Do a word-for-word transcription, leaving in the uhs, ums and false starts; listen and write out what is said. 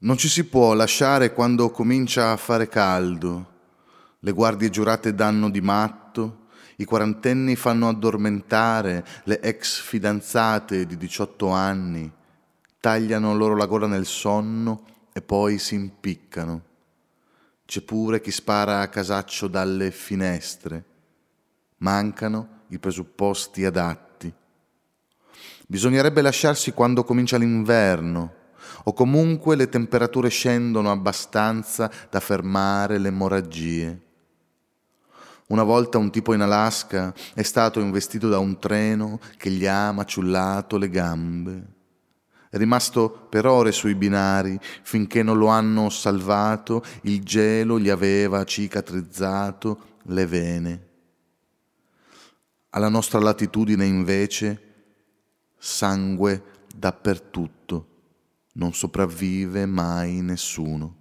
Non ci si può lasciare quando comincia a fare caldo. Le guardie giurate danno di matto, i quarantenni fanno addormentare, le ex fidanzate di diciotto anni tagliano loro la gola nel sonno e poi si impiccano. C'è pure chi spara a casaccio dalle finestre. Mancano i presupposti adatti. Bisognerebbe lasciarsi quando comincia l'inverno, o comunque le temperature scendono abbastanza da fermare le emorragie. Una volta un tipo in Alaska è stato investito da un treno che gli ha maciullato le gambe. È rimasto per ore sui binari finché non lo hanno salvato, il gelo gli aveva cicatrizzato le vene. Alla nostra latitudine invece sangue dappertutto. Non sopravvive mai nessuno.